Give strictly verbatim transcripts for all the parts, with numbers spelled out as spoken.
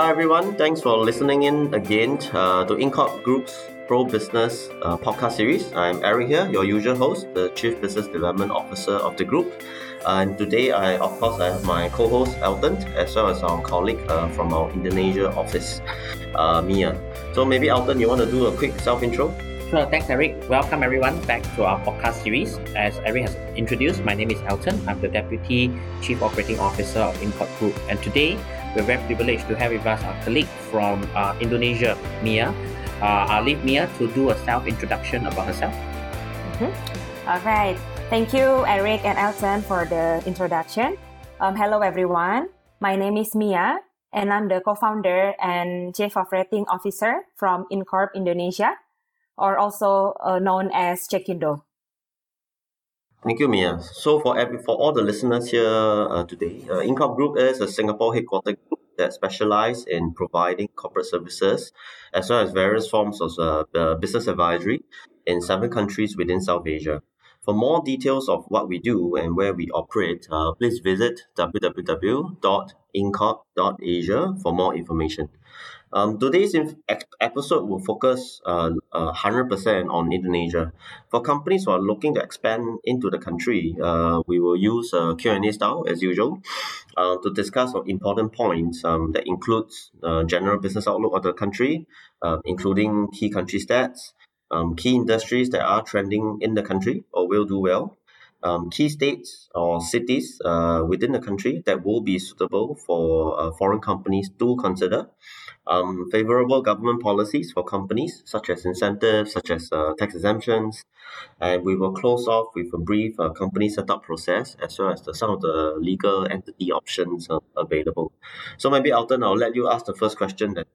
Hi everyone, thanks for listening in again uh, to InCorp Group's Pro-Business uh, podcast series. I'm Eric here, your usual host, the Chief Business Development Officer of the group. Uh, and today, I of course, I have my co-host Elton, as well as our colleague uh, from our Indonesia office, uh, Mia. So maybe Elton, you want to do a quick self-intro? Sure, thanks Eric. Welcome everyone back to our podcast series. As Eric has introduced, my name is Elton. I'm the Deputy Chief Operating Officer of InCorp Group. And today, we're very privileged to have with us our colleague from uh, Indonesia, Mia. Uh, I'll leave Mia to do a self-introduction about herself. Mm-hmm. All right. Thank you, Eric and Elton, for the introduction. Um, hello, everyone. My name is Mia, and I'm the co-founder and Chief Operating Officer from InCorp Indonesia, or also uh, known as Chekindo. Thank you, Mia. So for every, for all the listeners here uh, today, uh, InCorp Group is a Singapore headquartered group that specializes in providing corporate services as well as various forms of uh, business advisory in seven countries within South Asia. For more details of what we do and where we operate, uh, please visit w w w dot incorp dot asia for more information. Um, today's inf- episode will focus uh, uh, one hundred percent on Indonesia. For companies who are looking to expand into the country, uh, we will use uh, Q and A style as usual uh, to discuss some important points um, that includes uh, general business outlook of the country, uh, including key country stats, um, key industries that are trending in the country or will do well, um, key states or cities uh, within the country that will be suitable for uh, foreign companies to consider, Um, favorable government policies for companies, such as incentives, such as uh, tax exemptions. And we will close off with a brief uh, company setup process, as well as the, some of the legal entity options uh, available. So maybe, Elton, I'll let you ask the first question then.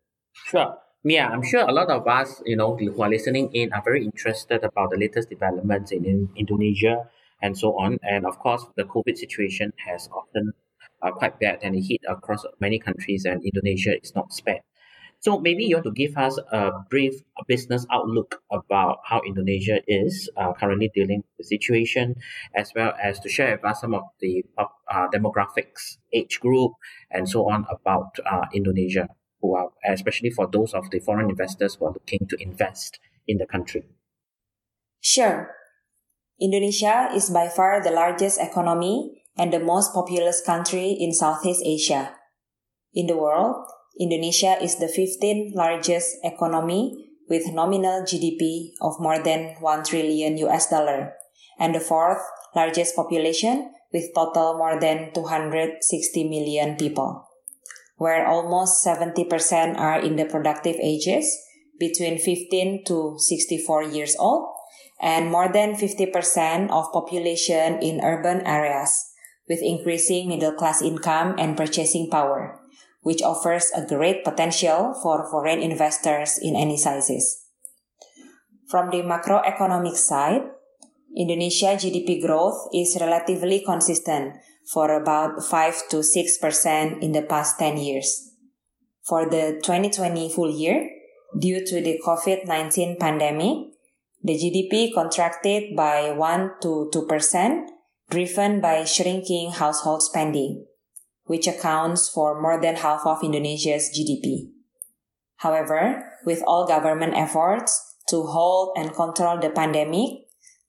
Sure. Mia, yeah, I'm sure a lot of us, you know, who are listening in are very interested about the latest developments in, in Indonesia and so on. And of course, the COVID situation has often uh, quite bad and it hit across many countries and Indonesia is not spared. So maybe you want to give us a brief business outlook about how Indonesia is uh, currently dealing with the situation, as well as to share with us some of the uh, demographics, age group, and so on about uh, Indonesia, who are especially for those of the foreign investors who are looking to invest in the country. Sure. Indonesia is by far the largest economy and the most populous country in Southeast Asia. In the world, Indonesia is the fifteenth largest economy with nominal G D P of more than one trillion U S dollar and the fourth largest population with total more than two hundred sixty million people, where almost seventy percent are in the productive ages between fifteen to sixty-four years old and more than fifty percent of population in urban areas with increasing middle class income and purchasing power, which offers a great potential for foreign investors in any sizes. From the macroeconomic side, Indonesia G D P growth is relatively consistent for about five to six percent in the past ten years. For the twenty twenty full year, due to the covid nineteen pandemic, the G D P contracted by one to two percent, driven by shrinking household spending, which accounts for more than half of Indonesia's G D P. However, with all government efforts to hold and control the pandemic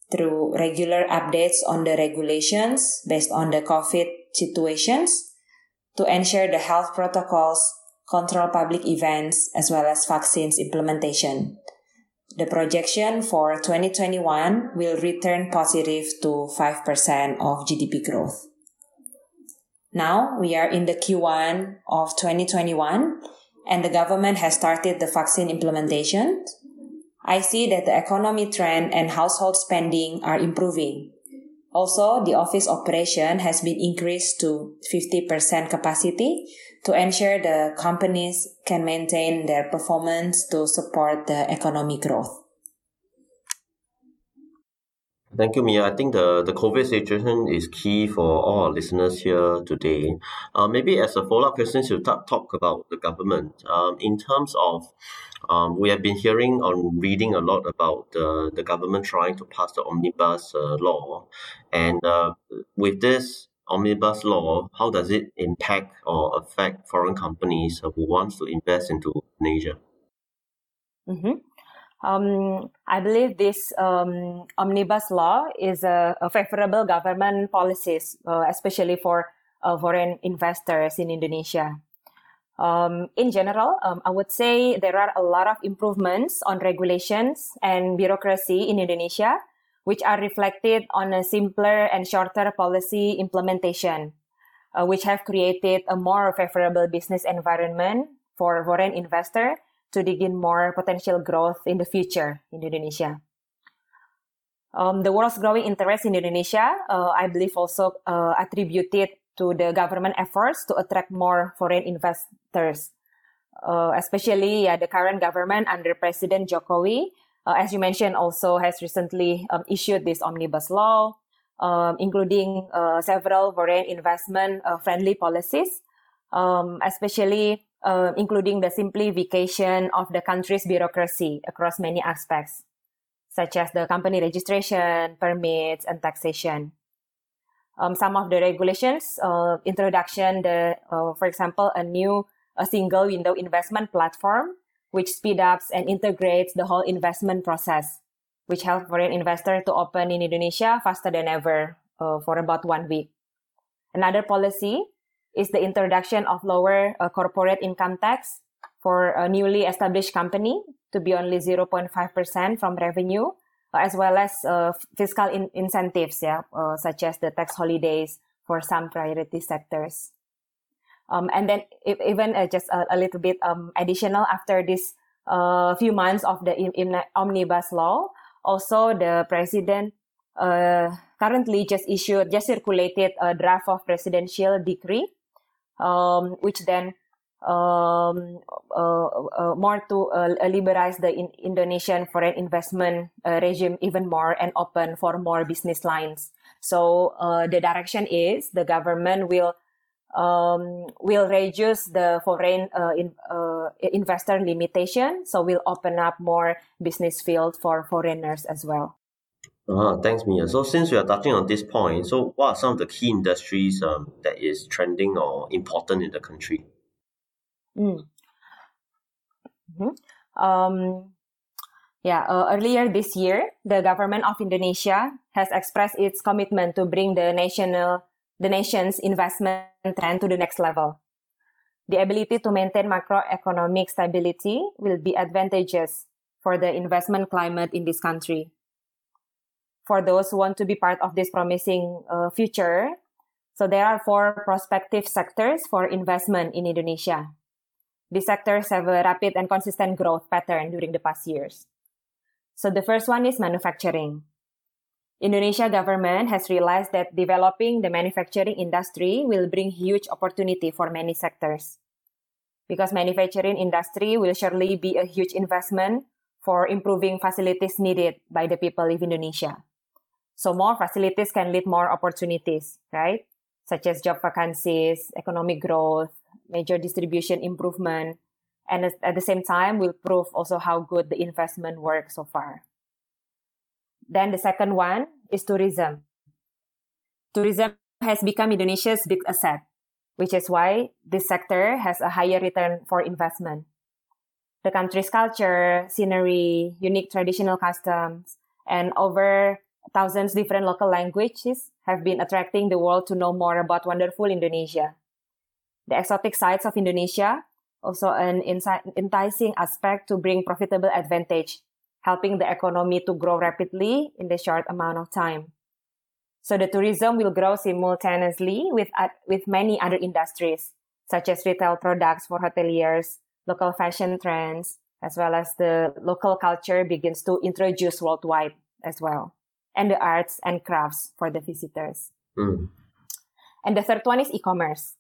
through regular updates on the regulations based on the COVID situations, to ensure the health protocols, control public events, as well as vaccines implementation, the projection for twenty twenty-one will return positive to five percent of G D P growth. Now, we are in the Q one of twenty twenty-one, and the government has started the vaccine implementation. I see that the economy trend and household spending are improving. Also, the office operation has been increased to fifty percent capacity to ensure the companies can maintain their performance to support the economic growth. Thank you, Mia. I think the, the COVID situation is key for all our listeners here today. Uh, maybe as a follow-up question, you t- talk about the government. Um, in terms of, um, we have been hearing on reading a lot about uh, the government trying to pass the omnibus uh, law. And uh, with this, omnibus law, how does it impact or affect foreign companies who wants to invest into Indonesia? Mm-hmm. Um, I believe this um, omnibus law is a, a favorable government policies, uh, especially for uh, foreign investors in Indonesia. Um, in general, um, I would say there are a lot of improvements on regulations and bureaucracy in Indonesia, which are reflected on a simpler and shorter policy implementation, uh, which have created a more favorable business environment for foreign investors to dig in more potential growth in the future in Indonesia. Um, the world's growing interest in Indonesia, uh, I believe, also uh, attributed to the government efforts to attract more foreign investors, uh, especially yeah, the current government under President Jokowi, uh, as you mentioned, also has recently um, issued this omnibus law, um, including uh, several foreign investment-friendly uh, policies, um, especially Uh, including the simplification of the country's bureaucracy across many aspects, such as the company registration, permits, and taxation. Um, some of the regulations, uh, introduction, the, uh, for example, a new a single window investment platform, which speed ups and integrates the whole investment process, which helps foreign investors to open in Indonesia faster than ever uh, for about one week. Another policy is the introduction of lower uh, corporate income tax for a newly established company to be only zero point five percent from revenue, as well as uh, fiscal in- incentives, yeah, uh, such as the tax holidays for some priority sectors. Um, and then if, even uh, just a, a little bit um, additional after this uh, few months of the in- in- omnibus law, also the president uh, currently just issued, just circulated a draft of presidential decree, Um, which then um, uh, uh, more to uh, liberalize the in- Indonesian foreign investment uh, regime even more and open for more business lines. So uh, the direction is the government will um, will reduce the foreign uh, in, uh, investor limitation. So we'll open up more business field for foreigners as well. Uh, thanks, Mia. So since we are touching on this point, so what are some of the key industries um, that is trending or important in the country? Mm. Mm-hmm. Um, yeah, uh, earlier this year, the government of Indonesia has expressed its commitment to bring the national, the nation's investment trend to the next level. The ability to maintain macroeconomic stability will be advantageous for the investment climate in this country. For those who want to be part of this promising uh, future. So there are four prospective sectors for investment in Indonesia. These sectors have a rapid and consistent growth pattern during the past years. So the first one is manufacturing. Indonesia government has realized that developing the manufacturing industry will bring huge opportunity for many sectors, because manufacturing industry will surely be a huge investment for improving facilities needed by the people of Indonesia. So more facilities can lead more opportunities, right? Such as job vacancies, economic growth, major distribution improvement, and at the same time, will prove also how good the investment works so far. Then the second one is tourism. Tourism has become Indonesia's big asset, which is why this sector has a higher return for investment. The country's culture, scenery, unique traditional customs, and over thousands different local languages have been attracting the world to know more about wonderful Indonesia. The exotic sites of Indonesia, also an enticing aspect to bring profitable advantage, helping the economy to grow rapidly in the short amount of time. So the tourism will grow simultaneously with, with many other industries, such as retail products for hoteliers, local fashion trends, as well as the local culture begins to introduce worldwide as well, and the arts and crafts for the visitors. Mm. And the third one is e-commerce.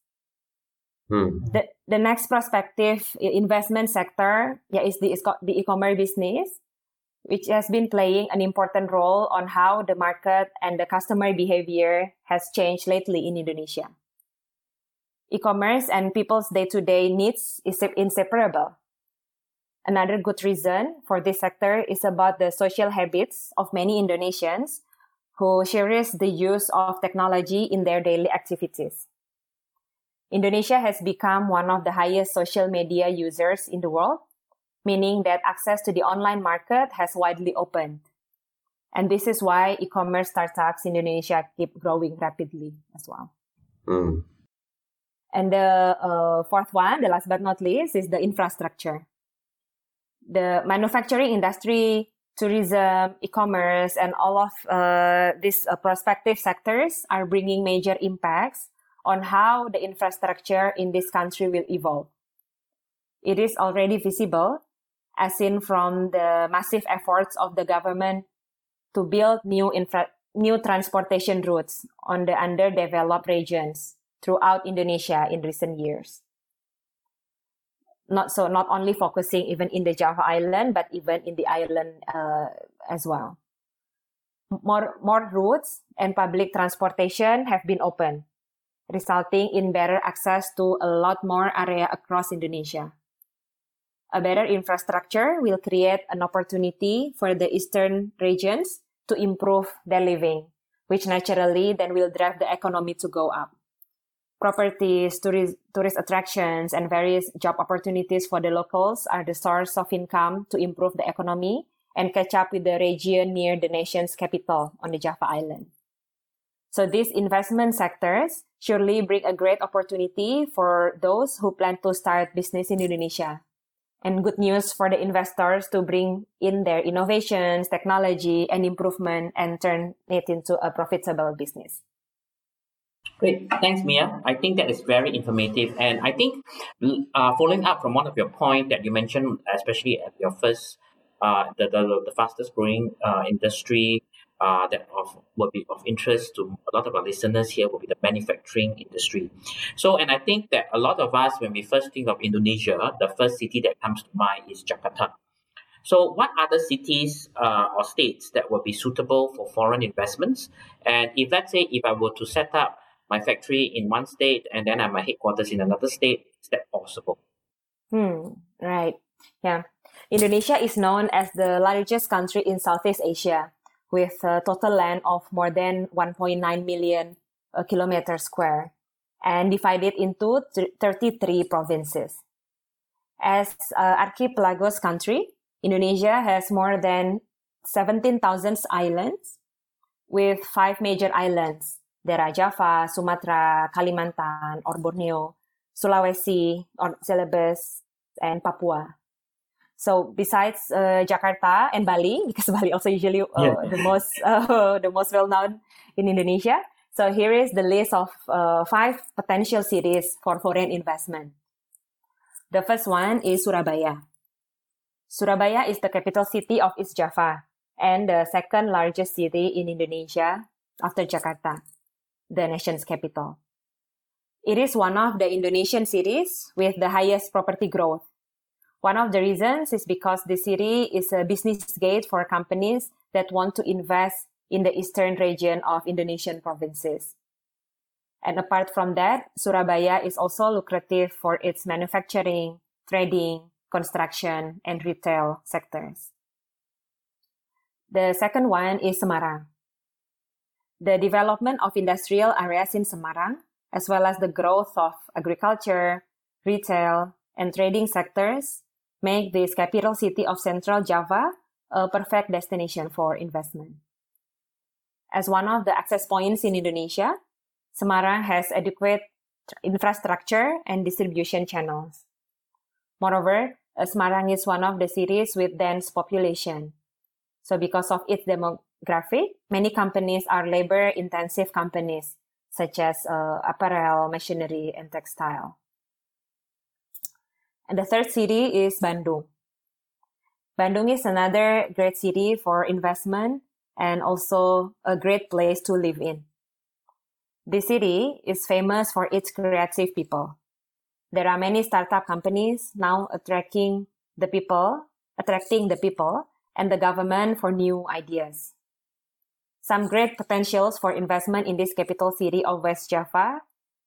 Mm. The, the next prospective investment sector yeah, is the, the e-commerce business, which has been playing an important role on how the market and the customer behavior has changed lately in Indonesia. E-commerce and people's day-to-day needs is inseparable. Another good reason for this sector is about the social habits of many Indonesians who cherishes the use of technology in their daily activities. Indonesia has become one of the highest social media users in the world, meaning that access to the online market has widely opened. And this is why e-commerce startups in Indonesia keep growing rapidly as well. Mm. And the uh, fourth one, the last but not least, is the infrastructure. The manufacturing industry, tourism, e-commerce, and all of uh, these uh, prospective sectors are bringing major impacts on how the infrastructure in this country will evolve. It is already visible, as seen from the massive efforts of the government to build new infra- new transportation routes on the underdeveloped regions throughout Indonesia in recent years. Not so, not only focusing even in the Java Island, but even in the island uh, as well. More, more routes and public transportation have been opened, resulting in better access to a lot more area across Indonesia. A better infrastructure will create an opportunity for the eastern regions to improve their living, which naturally then will drive the economy to go up. Properties, tourist, tourist attractions, and various job opportunities for the locals are the source of income to improve the economy and catch up with the region near the nation's capital on the Java Island. So these investment sectors surely bring a great opportunity for those who plan to start business in Indonesia. And good news for the investors to bring in their innovations, technology, and improvement and turn it into a profitable business. Great. Thanks, Mia. I think that is very informative. And I think uh, following up from one of your points that you mentioned, especially at your first, uh, the, the, the fastest growing uh, industry uh, that of, will be of interest to a lot of our listeners here will be the manufacturing industry. So, and I think that a lot of us, when we first think of Indonesia, the first city that comes to mind is Jakarta. So what other cities uh, or states that will be suitable for foreign investments? And if let's say, if I were to set up my factory in one state, and then I have my headquarters in another state. Is that possible? Hmm. Right. Yeah. Indonesia is known as the largest country in Southeast Asia, with a total land of more than one point nine million uh, kilometers square, and divided into thirty-three provinces. As an archipelagos country, Indonesia has more than seventeen thousand islands, with five major islands. There are Java, Sumatra, Kalimantan, or Borneo, Sulawesi, or Celebes, and Papua. So besides uh, Jakarta and Bali, because Bali also usually uh, yeah. the most uh, the most well known in Indonesia. So here is the list of uh, five potential cities for foreign investment. The first one is Surabaya. Surabaya is the capital city of East Java and the second largest city in Indonesia after Jakarta, the nation's capital. It is one of the Indonesian cities with the highest property growth. One of the reasons is because the city is a business gate for companies that want to invest in the eastern region of Indonesian provinces. And apart from that, Surabaya is also lucrative for its manufacturing, trading, construction, and retail sectors. The second one is Semarang. The development of industrial areas in Semarang, as well as the growth of agriculture, retail, and trading sectors, make this capital city of Central Java a perfect destination for investment. As one of the access points in Indonesia, Semarang has adequate infrastructure and distribution channels. Moreover, Semarang is one of the cities with dense population. So because of its demographic, Graphic, many companies are labor-intensive companies, such as uh, apparel, machinery, and textile. And the third city is Bandung. Bandung is another great city for investment and also a great place to live in. The city is famous for its creative people. There are many startup companies now attracting the people, attracting the people and the government for new ideas. Some great potentials for investment in this capital city of West Java,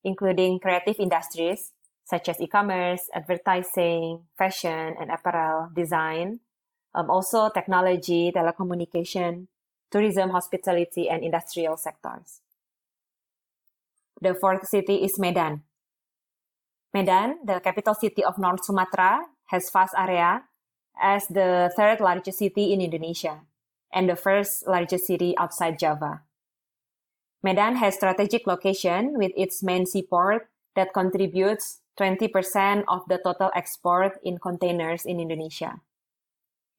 including creative industries such as e-commerce, advertising, fashion and apparel design, um, also technology, telecommunication, tourism, hospitality, and industrial sectors. The fourth city is Medan. Medan, the capital city of North Sumatra, has vast area as the third largest city in Indonesia and the first largest city outside Java. Medan has strategic location with its main seaport that contributes twenty percent of the total export in containers in Indonesia.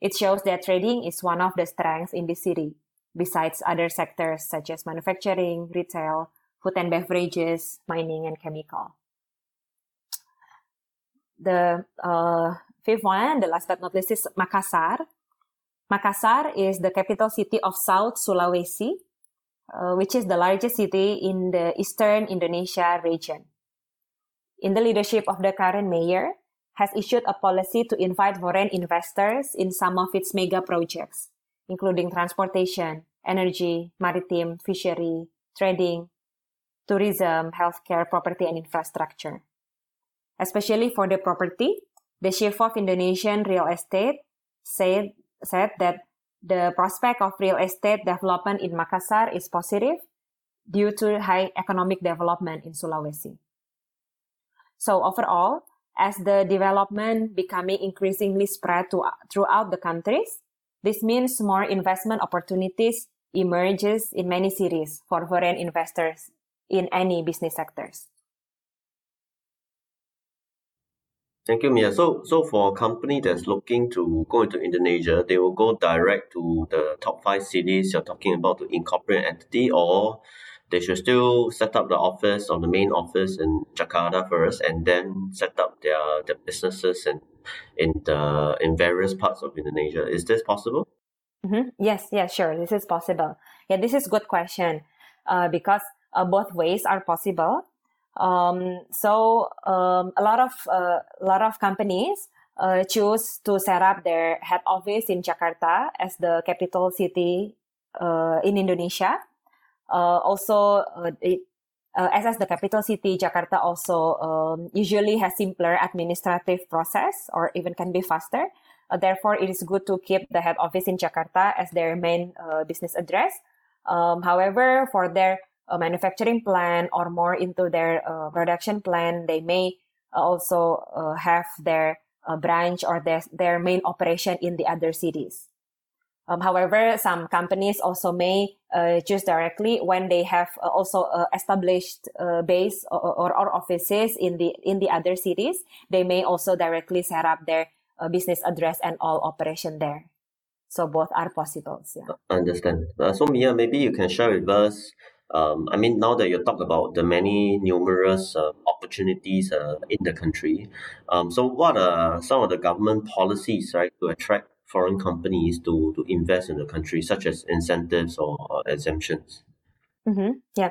It shows that trading is one of the strengths in the city, besides other sectors such as manufacturing, retail, food and beverages, mining, and chemical. The uh, fifth one, the last but not least, is Makassar. Makassar is the capital city of South Sulawesi, uh, which is the largest city in the eastern Indonesia region. In the leadership of the current mayor, has issued a policy to invite foreign investors in some of its mega projects, including transportation, energy, maritime, fishery, trading, tourism, healthcare, property, and infrastructure. Especially for the property, the chief of Indonesian real estate said, said that the prospect of real estate development in Makassar is positive due to high economic development in Sulawesi. So overall, as the development becoming increasingly spread to, throughout the countries, this means more investment opportunities emerges in many cities for foreign investors in any business sectors. Thank you, Mia. So, so for a company that's looking to go into Indonesia, they will go direct to the top five cities you're talking about to incorporate an entity, or they should still set up the office or the main office in Jakarta first, and then set up their, their businesses in in the in various parts of Indonesia. Is this possible? Mm-hmm. Yes, yeah, sure. This is possible. Yeah, this is a good question, uh, because uh, both ways are possible. Um, so um, a lot of a uh, lot of companies uh, choose to set up their head office in Jakarta as the capital city uh, in Indonesia. Uh, also, uh, it, uh, as, as the capital city, Jakarta also um, usually has simpler administrative process, or even can be faster. Uh, therefore, it is good to keep the head office in Jakarta as their main uh, business address. Um, however, for their uh, manufacturing plan or more into their uh, production plan, they may also uh, have their uh, branch or their, their main operation in the other cities. Um, however, some companies also may uh, choose directly when they have uh, also uh, established uh, base or, or, or offices in the in the other cities. They may also directly set up their uh, business address and all operation there. So both are possible. Yeah. I understand. Uh, so Mia, maybe you can share with us. Um, I mean, now that you talk about the many numerous uh, opportunities uh, in the country, um, so what are some of the government policies, right, to attract foreign companies to, to invest in the country, such as incentives or, or exemptions? Mm-hmm. Yeah.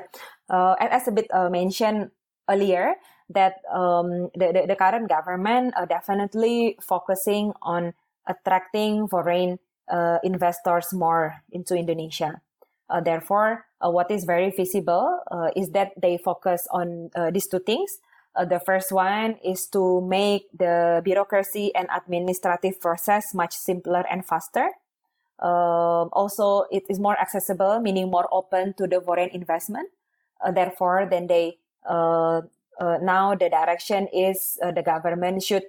Uh, as a bit uh, mentioned earlier, that um, the, the, the current government are definitely focusing on attracting foreign uh, investors more into Indonesia. Uh, therefore, uh, what is very visible uh, is that they focus on uh, these two things. Uh, the first one is to make the bureaucracy and administrative process much simpler and faster. Uh, also, it is more accessible, meaning more open to the foreign investment. Uh, therefore, then they uh, uh, now the direction is uh, the government should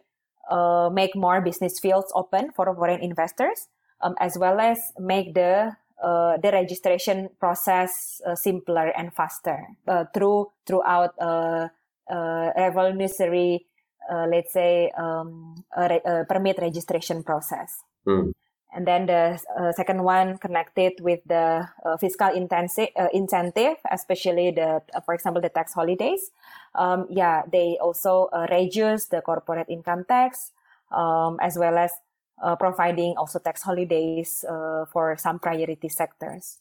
uh, make more business fields open for foreign investors, um, as well as make the Uh, the registration process uh, simpler and faster uh, through throughout uh, uh, revolutionary, uh, let's say, um, uh, uh, permit registration process. Mm. And then the uh, second one connected with the uh, fiscal intensive, uh, incentive, especially the, uh, for example, the tax holidays. Um, yeah, they also uh, reduce the corporate income tax, um, as well as Uh, providing also tax holidays uh, for some priority sectors.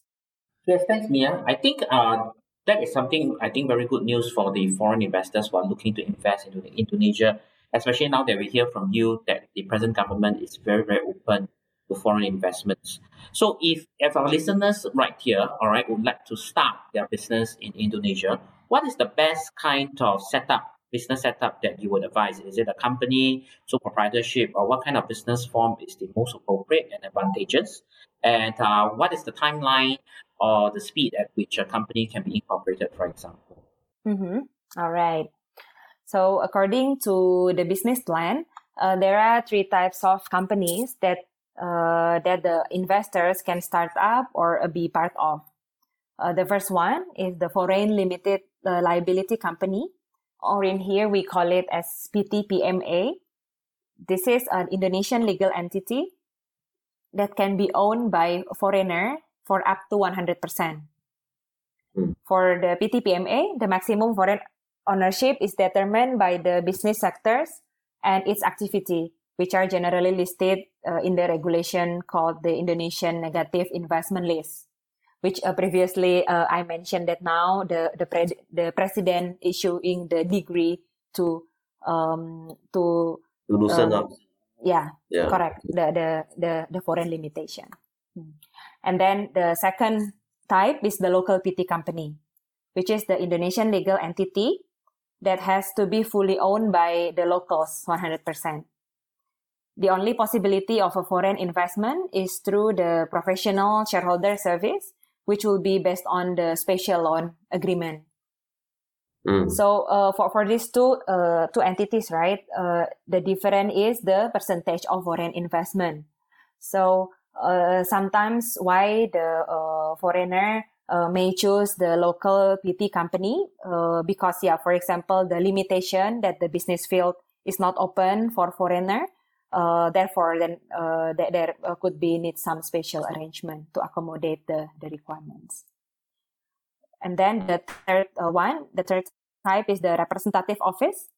Yes, thanks, Mia. I think uh, that is something, I think, very good news for the foreign investors who are looking to invest into the Indonesia, especially now that we hear from you that the present government is very, very open to foreign investments. So if, if our listeners right here, all right, would like to start their business in Indonesia, what is the best kind of setup business setup that you would advise? Is it a company, sole proprietorship, or what kind of business form is the most appropriate and advantageous? And uh, what is the timeline or the speed at which a company can be incorporated, for example? Mm-hmm. All right. So according to the business plan, uh, there are three types of companies that uh, that the investors can start up or be part of. Uh, the first one is the foreign limited uh, liability company, or in here we call it as P T P M A. This is an Indonesian legal entity that can be owned by a foreigner for up to one hundred percent. For the P T P M A, the maximum foreign ownership is determined by the business sectors and its activity, which are generally listed uh, in the regulation called the Indonesian Negative Investment List, which uh, previously uh, I mentioned that now the the, pre- the president issuing the degree to um to, to loosen um, up. Yeah, yeah, correct. The the the the foreign limitation. And then the second type is the local P T company, which is the Indonesian legal entity that has to be fully owned by the locals one hundred percent. The only possibility of a foreign investment is through the professional shareholder service, which will be based on the special loan agreement. Mm. So uh, for, for these two uh, two entities, right, uh, the difference is the percentage of foreign investment. So uh, sometimes why the uh, foreigner uh, may choose the local P T company uh, because, yeah, for example, the limitation that the business field is not open for foreigner. Uh, therefore, then uh, th- there uh, could be need some special arrangement to accommodate the, the requirements. And then the third uh, one, the third type is the representative office.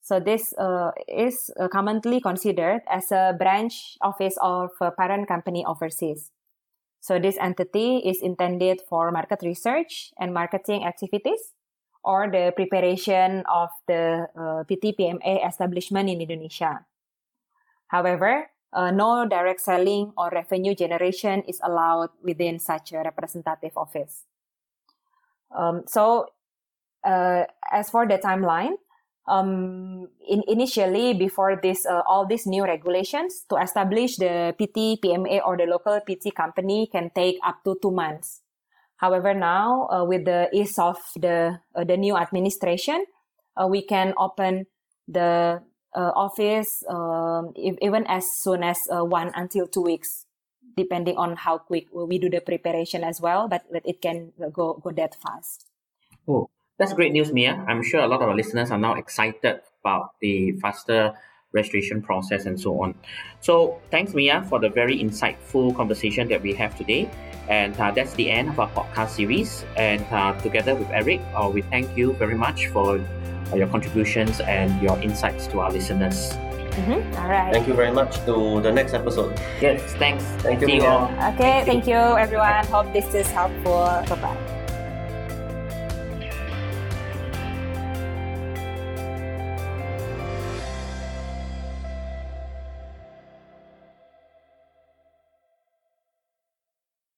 So this uh, is uh, commonly considered as a branch office of a parent company overseas. So this entity is intended for market research and marketing activities, or the preparation of the uh, P T P M A establishment in Indonesia. However, uh, no direct selling or revenue generation is allowed within such a representative office. Um, so, uh, as for the timeline, um, in, initially before this, uh, all these new regulations to establish the P T P M A or the local P T company can take up to two months. However, now uh, with the ease of the uh, the new administration, uh, we can open the Uh, office um, if, even as soon as uh, one until two weeks, depending on how quick we do the preparation as well. But, but it can go go that fast. Oh, that's great news, Mia. I'm sure a lot of our listeners are now excited about the faster registration process and so on. So thanks, Mia, for the very insightful conversation that we have today. And uh, that's the end of our podcast series. And uh, together with Eric, uh, we thank you very much for your contributions and your insights to our listeners. Mm-hmm. All right. Thank you very much. To the next episode. Yes, thanks. Thank, thank you. you all. Okay, thank you, everyone. Hope this is helpful. Bye-bye.